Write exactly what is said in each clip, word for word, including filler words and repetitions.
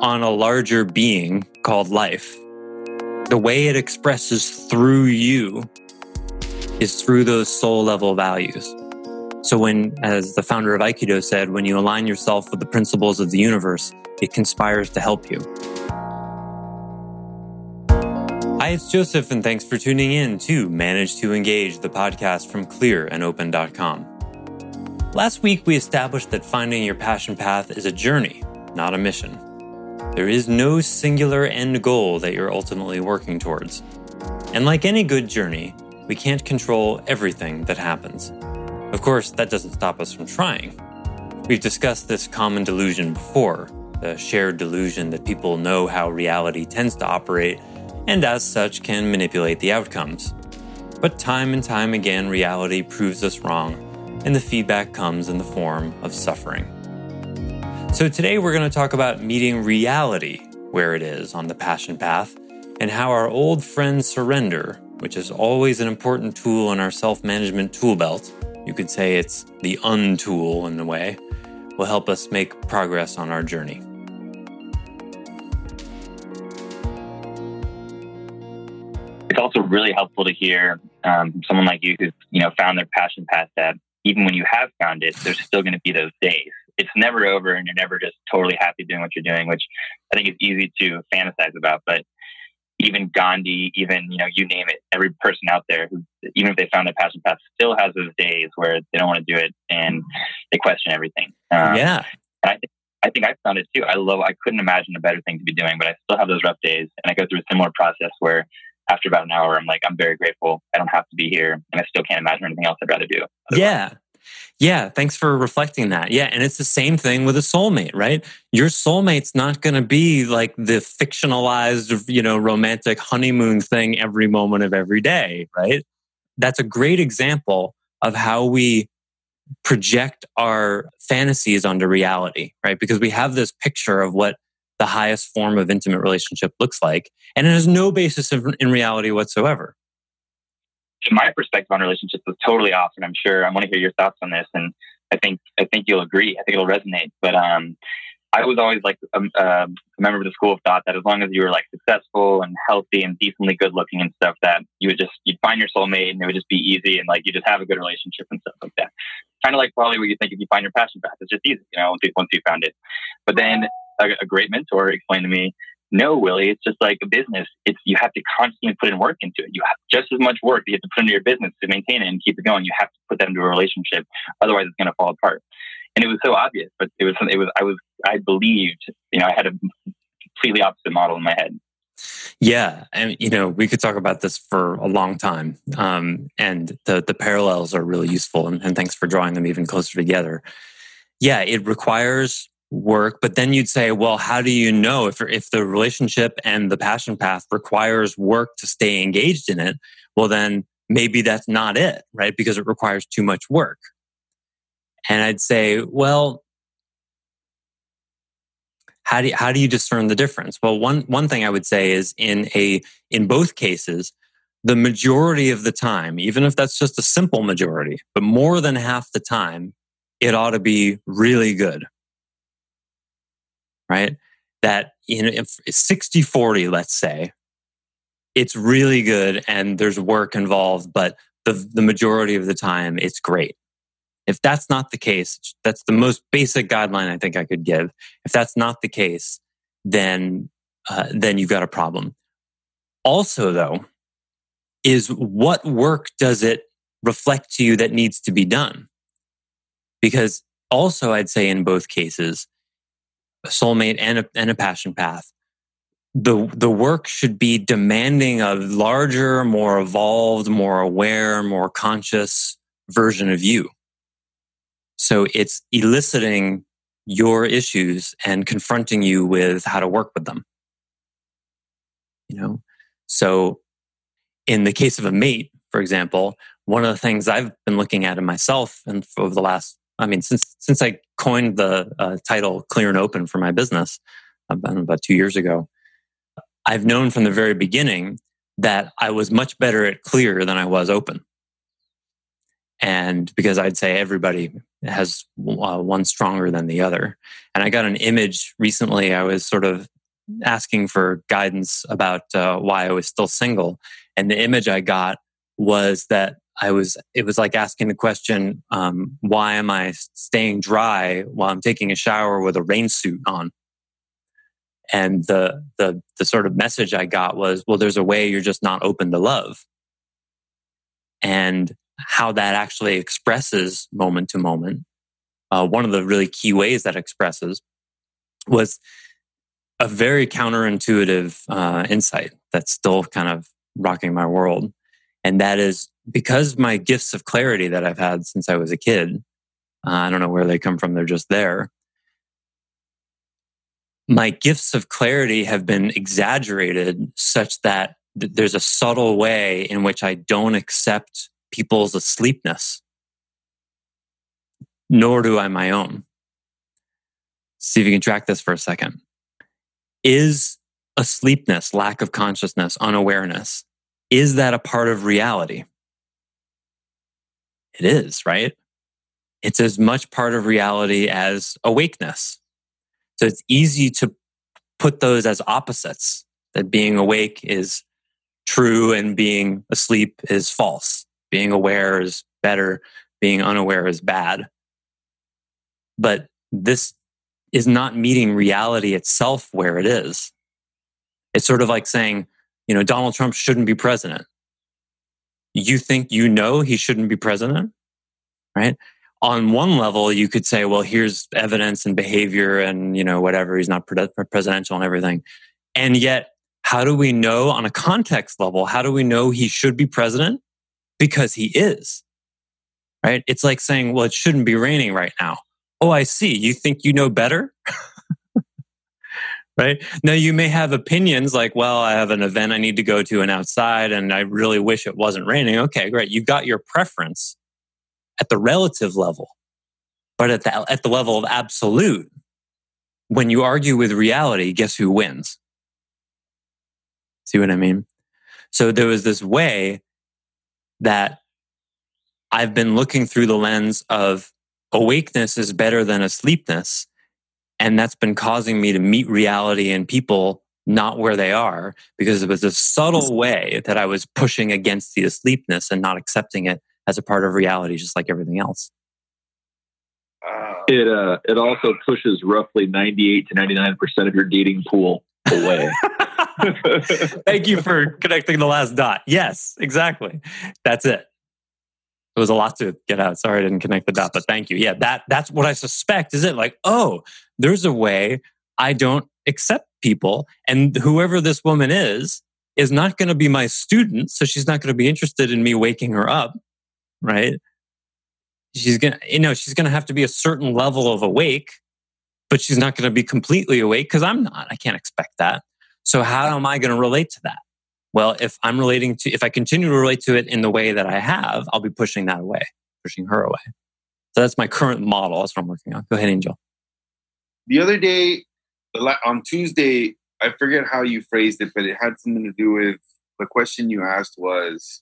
on a larger being called life, the way it expresses through you is through those soul level values. So when, as the founder of Aikido said, when you align yourself with the principles of the universe, it conspires to help you. Hi, it's Joseph, and thanks for tuning in to Manage to Engage, the podcast from clear and open dot com. Last week, we established that finding your passion path is a journey, not a mission. There is no singular end goal that you're ultimately working towards. And like any good journey, we can't control everything that happens. Of course, that doesn't stop us from trying. We've discussed this common delusion before, the shared delusion that people know how reality tends to operate and as such can manipulate the outcomes. But time and time again, reality proves us wrong, and the feedback comes in the form of suffering. So today we're going to talk about meeting reality where it is on the passion path and how our old friend surrender, which is always an important tool in our self-management tool belt, you could say it's the untool in a way, will help us make progress on our journey. It's also really helpful to hear um, someone like you who's, you know, found their passion path that even when you have found it, there's still going to be those days. It's never over and you're never just totally happy doing what you're doing, which I think is easy to fantasize about. But even Gandhi, even, you know, you name it, every person out there, who, even if they found their passion path, still has those days where they don't want to do it and they question everything. Um, yeah. And I, th- I think I found it too. I love, I couldn't imagine a better thing to be doing, but I still have those rough days. And I go through a similar process where after about an hour, I'm like, I'm very grateful. I don't have to be here. And I still can't imagine anything else I'd rather do. Otherwise. Yeah. Yeah, thanks for reflecting that. Yeah, and it's the same thing with a soulmate, right? Your soulmate's not going to be like the fictionalized, you know, romantic honeymoon thing every moment of every day, right? That's a great example of how we project our fantasies onto reality, right? Because we have this picture of what the highest form of intimate relationship looks like, and it has no basis in reality whatsoever. My perspective on relationships is totally off, and I'm sure I want to hear your thoughts on this. And I think I think you'll agree. I think it'll resonate. But um, I was always like a, a member of the school of thought that as long as you were like successful and healthy and decently good looking and stuff, that you would just you'd find your soulmate and it would just be easy and like you just have a good relationship and stuff like that. Kind of like probably what you think if you find your passion path, it's just easy, you know, once you, once you found it. But then a, a great mentor explained to me, no, Willie, it's just like a business. It's you have to constantly put in work into it. You have just as much work that you have to put into your business to maintain it and keep it going. You have to put that into a relationship, otherwise it's going to fall apart. And it was so obvious, but it was it was I was I believed, you know, I had a completely opposite model in my head. Yeah, and you know, we could talk about this for a long time, um, and the the parallels are really useful. And, and thanks for drawing them even closer together. Yeah, it requires work, but then you'd say, well, how do you know if if the relationship and the passion path requires work to stay engaged in it? Well, then maybe that's not it, right? Because it requires too much work. And I'd say, well, how do you, how do you discern the difference? Well, one one thing I would say is in a in both cases, the majority of the time, even if that's just a simple majority, but more than half the time, it ought to be really good. Right? That, you know, if sixty forty, let's say, it's really good and there's work involved, but the, the majority of the time, it's great. If that's not the case, that's the most basic guideline I think I could give. If that's not the case, then uh, then you've got a problem. Also, though, is what work does it reflect to you that needs to be done? Because also, I'd say in both cases, a soulmate and a, and a passion path, the the work should be demanding a larger, more evolved, more aware, more conscious version of you. So it's eliciting your issues and confronting you with how to work with them. you know? So in the case of a mate, for example, one of the things I've been looking at in myself and over the last, I mean, since since I coined the uh, title Clear and Open for my business about, about two years ago, I've known from the very beginning that I was much better at clear than I was open. And because I'd say everybody has uh, one stronger than the other. And I got an image recently. I was sort of asking for guidance about uh, why I was still single. And the image I got was that I was, it was like asking the question, um, why am I staying dry while I'm taking a shower with a rain suit on? And the, the, the sort of message I got was, well, there's a way you're just not open to love. And how that actually expresses moment to moment. Uh, one of the really key ways that expresses was a very counterintuitive uh, insight that's still kind of rocking my world. And that is because my gifts of clarity that I've had since I was a kid, uh, I don't know where they come from, they're just there. My gifts of clarity have been exaggerated such that th- there's a subtle way in which I don't accept people's asleepness, nor do I my own. See if you can track this for a second. Is asleepness, lack of consciousness, unawareness, is that a part of reality? It is, right? It's as much part of reality as awakeness. So it's easy to put those as opposites, that being awake is true and being asleep is false. Being aware is better, being unaware is bad. But this is not meeting reality itself where it is. It's sort of like saying, you know, Donald Trump shouldn't be president. You think you know he shouldn't be president, right? On one level, you could say, well, here's evidence and behavior and, you know, whatever, he's not presidential and everything. And yet, how do we know on a context level, how do we know he should be president? Because he is, right? It's like saying, well, it shouldn't be raining right now. Oh, I see. You think you know better? Right? Now, you may have opinions like, well, I have an event I need to go to and outside, and I really wish it wasn't raining. Okay, great. You got your preference at the relative level. But at the, at the level of absolute, when you argue with reality, guess who wins? See what I mean? So there was this way that I've been looking through the lens of awakeness is better than asleepness. And that's been causing me to meet reality and people not where they are, because it was a subtle way that I was pushing against the asleepness and not accepting it as a part of reality, just like everything else. It uh, it also pushes roughly ninety-eight to ninety-nine percent of your dating pool away. Thank you for connecting the last dot. Yes, exactly. That's it. It was a lot to get out. Sorry I didn't connect the dot, but thank you. Yeah, that that's what I suspect is it. Like, oh, there's a way I don't accept people. And whoever this woman is, is not going to be my student. So she's not going to be interested in me waking her up, right? She's going to, you know, she's going to have to be a certain level of awake, but she's not going to be completely awake because I'm not. I can't expect that. So how am I going to relate to that? Well, if I'm relating to, if I continue to relate to it in the way that I have, I'll be pushing that away, pushing her away. So that's my current model. That's what I'm working on. Go ahead, Angel. The other day, on Tuesday, I forget how you phrased it, but it had something to do with the question you asked was,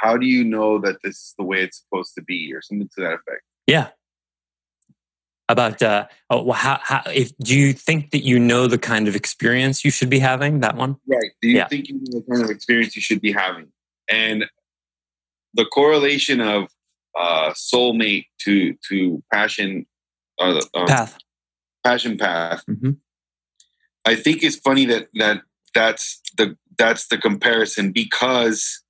how do you know that this is the way it's supposed to be, or something to that effect? Yeah. About uh, oh, how, how if do you think that you know the kind of experience you should be having? That one, right? Do you yeah. think you know the kind of experience you should be having? And the correlation of uh, soulmate to to passion uh, um, path, passion path. Mm-hmm. I think it's funny that that that's the that's the comparison, because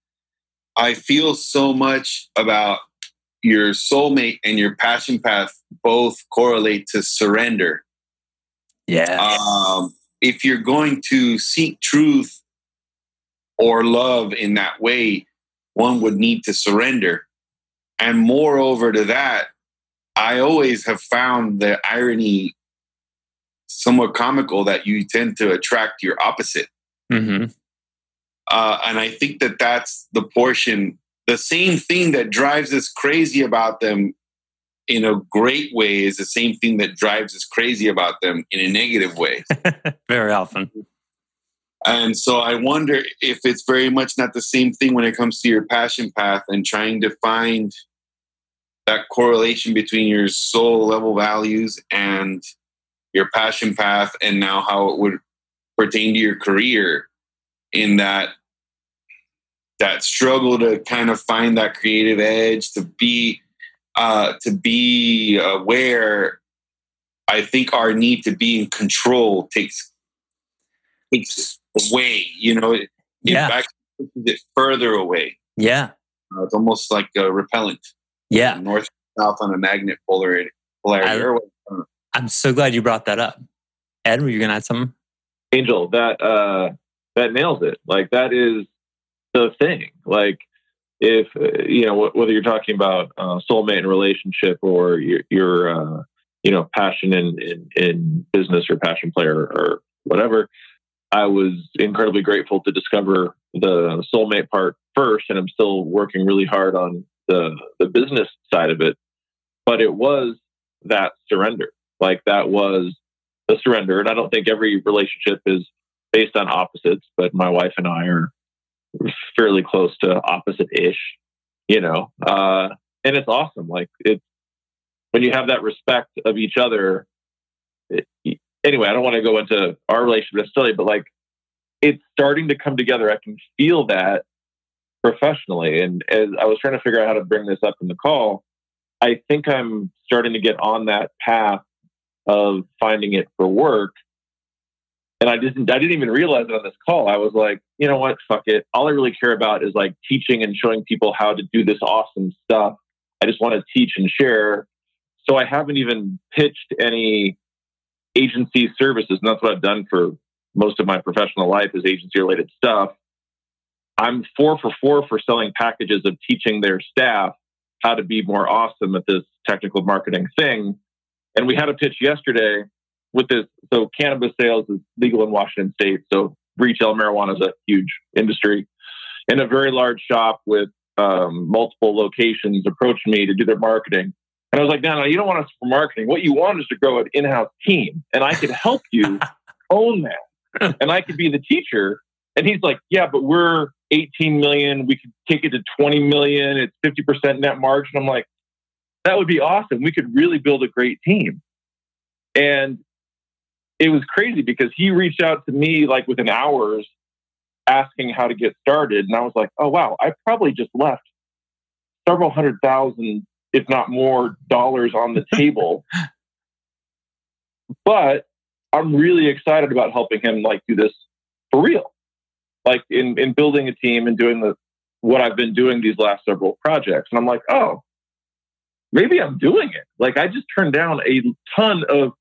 I feel so much about your soulmate and your passion path both correlate to surrender. Yeah. Um, if you're going to seek truth or love in that way, one would need to surrender. And moreover to that, I always have found the irony somewhat comical that you tend to attract your opposite. Mm-hmm. Uh, and I think that that's the portion, the same thing that drives us crazy about them in a great way is the same thing that drives us crazy about them in a negative way. Very often. And so I wonder if it's very much not the same thing when it comes to your passion path and trying to find that correlation between your soul level values and your passion path, and now how it would pertain to your career, in that that struggle to kind of find that creative edge, to be uh, to be aware. I think our need to be in control takes takes away, you know, it, yeah. back it further away. Yeah, uh, it's almost like a repellent. Yeah, north south on a magnet polarity. I, I'm so glad you brought that up, Ed. Were you going to add something? Angel, that uh, that nails it. Like that is the thing. Like if you know whether you're talking about uh, soulmate and relationship, or your, your uh, you know passion in, in in business or passion player or whatever. I was incredibly grateful to discover the soulmate part first, and I'm still working really hard on the the business side of it. But it was that surrender, like that was the surrender. And I don't think every relationship is based on opposites, but my wife and I are fairly close to opposite-ish, you know. Uh, and it's awesome. Like it when you have that respect of each other. It, anyway, I don't want to go into our relationship necessarily, but like it's starting to come together. I can feel that professionally. And as I was trying to figure out how to bring this up in the call, I think I'm starting to get on that path of finding it for work. And I didn't, I didn't even realize it on this call. I was like, you know what? Fuck it. All I really care about is like teaching and showing people how to do this awesome stuff. I just want to teach and share. So I haven't even pitched any agency services. And that's what I've done for most of my professional life is agency related stuff. I'm four for four for selling packages of teaching their staff how to be more awesome at this technical marketing thing. And we had a pitch yesterday with this. So cannabis sales is legal in Washington state. So retail marijuana is a huge industry. And a very large shop with um, multiple locations approached me to do their marketing. And I was like, no, no, you don't want us for marketing. What you want is to grow an in-house team. And I could help you own that. And I could be the teacher. And he's like, yeah, but we're eighteen million. We could take it to twenty million. It's fifty percent net margin. I'm like, that would be awesome. We could really build a great team. And it was crazy because he reached out to me like within hours asking how to get started. And I was like, oh, wow, I probably just left several hundred thousand, if not more, dollars on the table. But I'm really excited about helping him like do this for real. Like in, in building a team and doing the what I've been doing these last several projects. And I'm like, oh, maybe I'm doing it. Like I just turned down a ton of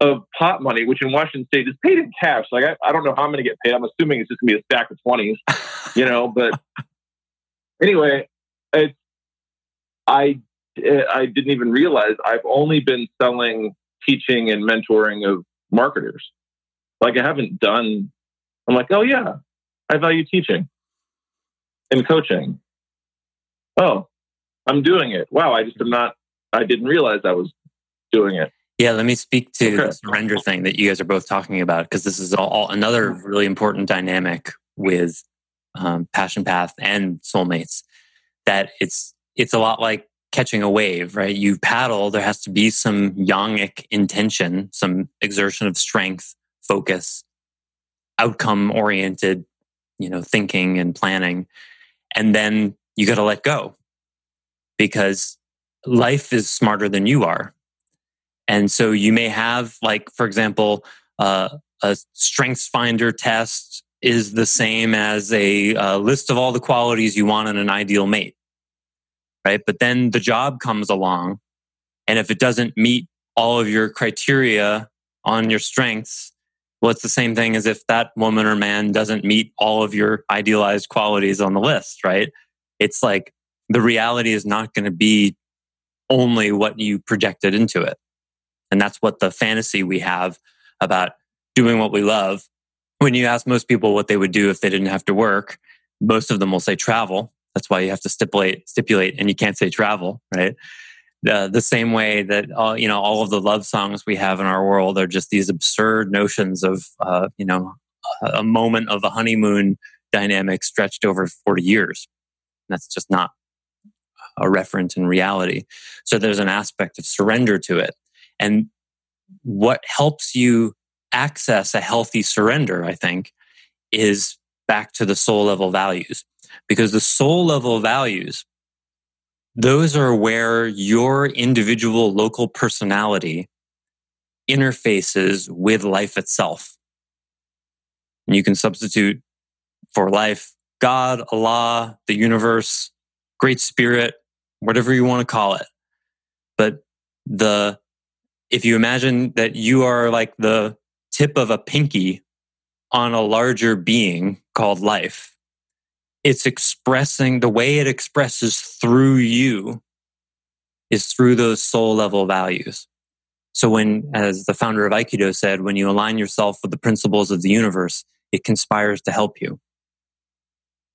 of pot money, which in Washington State is paid in cash. Like I, I don't know how I'm going to get paid. I'm assuming it's just going to be a stack of twenties, you know. But anyway, it's, I I didn't even realize I've only been selling teaching and mentoring of marketers. Like I haven't done. I'm like, oh yeah. I value teaching and coaching. Oh, I'm doing it. Wow, I just am not, I didn't realize I was doing it. Yeah, let me speak to okay. the surrender thing that you guys are both talking about, because this is all, all another really important dynamic with um, Passion Path and Soulmates, that it's it's a lot like catching a wave, right? You paddle, there has to be some yonic intention, some exertion of strength, focus, outcome-oriented you know, thinking and planning. And then you got to let go because life is smarter than you are. And so you may have, like, for example, uh, a StrengthsFinder test is the same as a uh, list of all the qualities you want in an ideal mate, right? But then the job comes along, and if it doesn't meet all of your criteria on your strengths, well, it's the same thing as if that woman or man doesn't meet all of your idealized qualities on the list, right? It's like the reality is not going to be only what you projected into it. And that's what the fantasy we have about doing what we love when you ask most people what they would do if they didn't have to work, most of them will say travel. That's why you have to stipulate, stipulate, and you can't say travel, right? Uh, the same way that all, you know, all of the love songs we have in our world are just these absurd notions of uh, you know a moment of a honeymoon dynamic stretched over forty years. That's just not a reference in reality. So there's an aspect of surrender to it. And what helps you access a healthy surrender, I think, is back to the soul level values. Because the soul level values, those are where your individual local personality interfaces with life itself. And you can substitute for life God, Allah, the universe, Great Spirit, whatever you want to call it. But the if you imagine that you are like the tip of a pinky on a larger being called life, it's expressing, the way it expresses through you is through those soul level values. So when, as the founder of Aikido said, when you align yourself with the principles of the universe, it conspires to help you.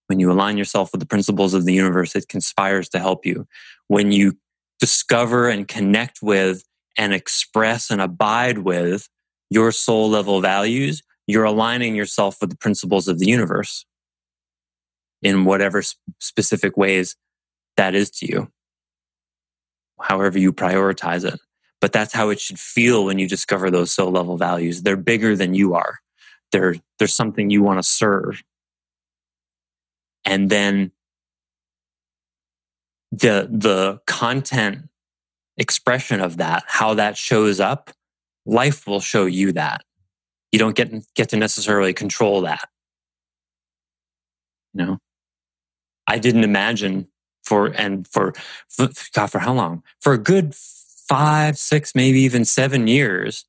When you align yourself with the principles of the universe, it conspires to help you. When you discover and connect with and express and abide with your soul level values, you're aligning yourself with the principles of the universe, in whatever specific ways that is to you, however you prioritize it. But that's how it should feel when you discover those soul level values. They're bigger than you are. They're, they're something you want to serve. And then the, the content expression of that, how that shows up, life will show you that. You don't get, get to necessarily control that. You know? I didn't imagine for, and for, for, God, for how long? For a good five, six, maybe even seven years,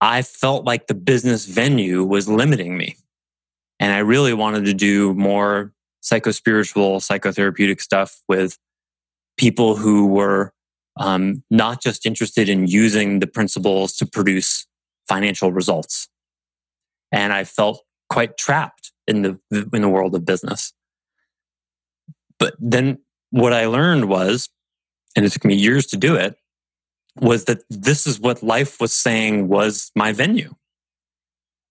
I felt like the business venue was limiting me. And I really wanted to do more psychospiritual, psychotherapeutic stuff with people who were um, not just interested in using the principles to produce financial results. And I felt quite trapped in the in the world of business. But then what I learned was, and it took me years to do it, was that this is what life was saying was my venue.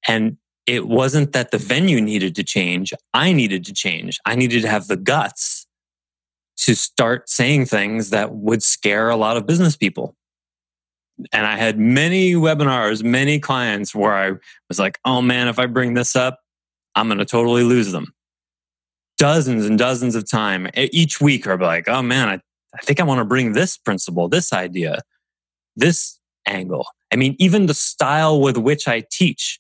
And it wasn't that the venue needed to change. I needed to change. I needed to have the guts to start saying things that would scare a lot of business people. And I had many webinars, many clients where I was like, oh man, if I bring this up, I'm going to totally lose them. Dozens and dozens of time each week are like, oh man, I, I think I want to bring this principle, this idea, this angle. I mean, even the style with which I teach.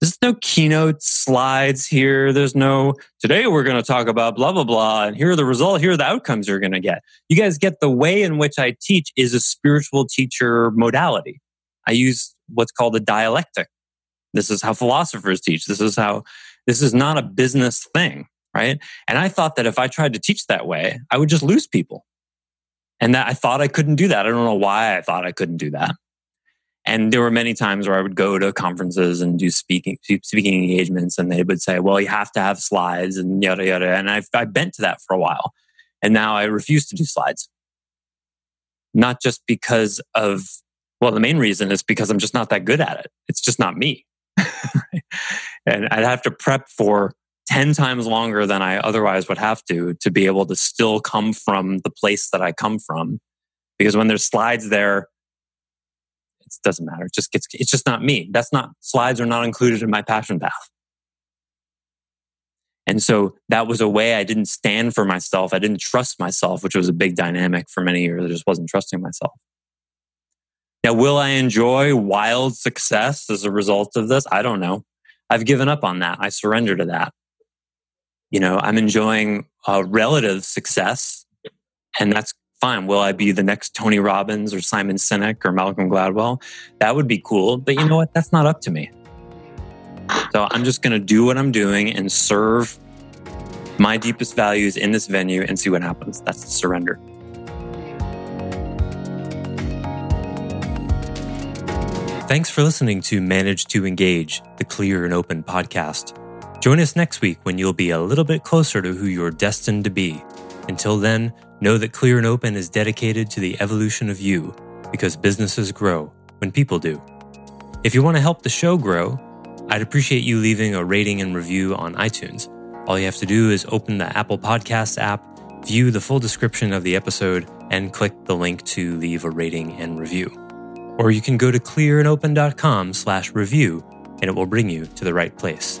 There's no keynote slides here. There's no, today we're going to talk about blah, blah, blah. And here are the results. Here are the outcomes you're going to get. You guys get the way in which I teach is a spiritual teacher modality. I use what's called a dialectic. This is how philosophers teach. This is how, this is not a business thing, right? And I thought that if I tried to teach that way, I would just lose people. And that I thought I couldn't do that. I don't know why I thought I couldn't do that. And there were many times where I would go to conferences and do speaking speaking engagements, and they would say, well, you have to have slides and yada, yada. And I've, I bent to that for a while. And now I refuse to do slides. Not just because of, well, the main reason is because I'm just not that good at it. It's just not me. And I'd have to prep for ten times longer than I otherwise would have to, to be able to still come from the place that I come from. Because when there's slides there, it doesn't matter. It just gets, it's just not me. That's not, slides are not included in my passion path. And so that was a way I didn't stand for myself. I didn't trust myself, which was a big dynamic for many years. I just wasn't trusting myself. Now, will I enjoy wild success as a result of this? I don't know. I've given up on that. I surrender to that. You know, I'm enjoying uh, relative success, and that's fine. Will I be the next Tony Robbins or Simon Sinek or Malcolm Gladwell? That would be cool. But you know what? That's not up to me. So I'm just going to do what I'm doing and serve my deepest values in this venue and see what happens. That's the surrender. Thanks for listening to Manage to Engage, the Clear and Open podcast. Join us next week when you'll be a little bit closer to who you're destined to be. Until then, know that Clear and Open is dedicated to the evolution of you, because businesses grow when people do. If you want to help the show grow, I'd appreciate you leaving a rating and review on iTunes. All you have to do is open the Apple Podcasts app, view the full description of the episode, and click the link to leave a rating and review. Or you can go to clearandopen.com slash review, and it will bring you to the right place.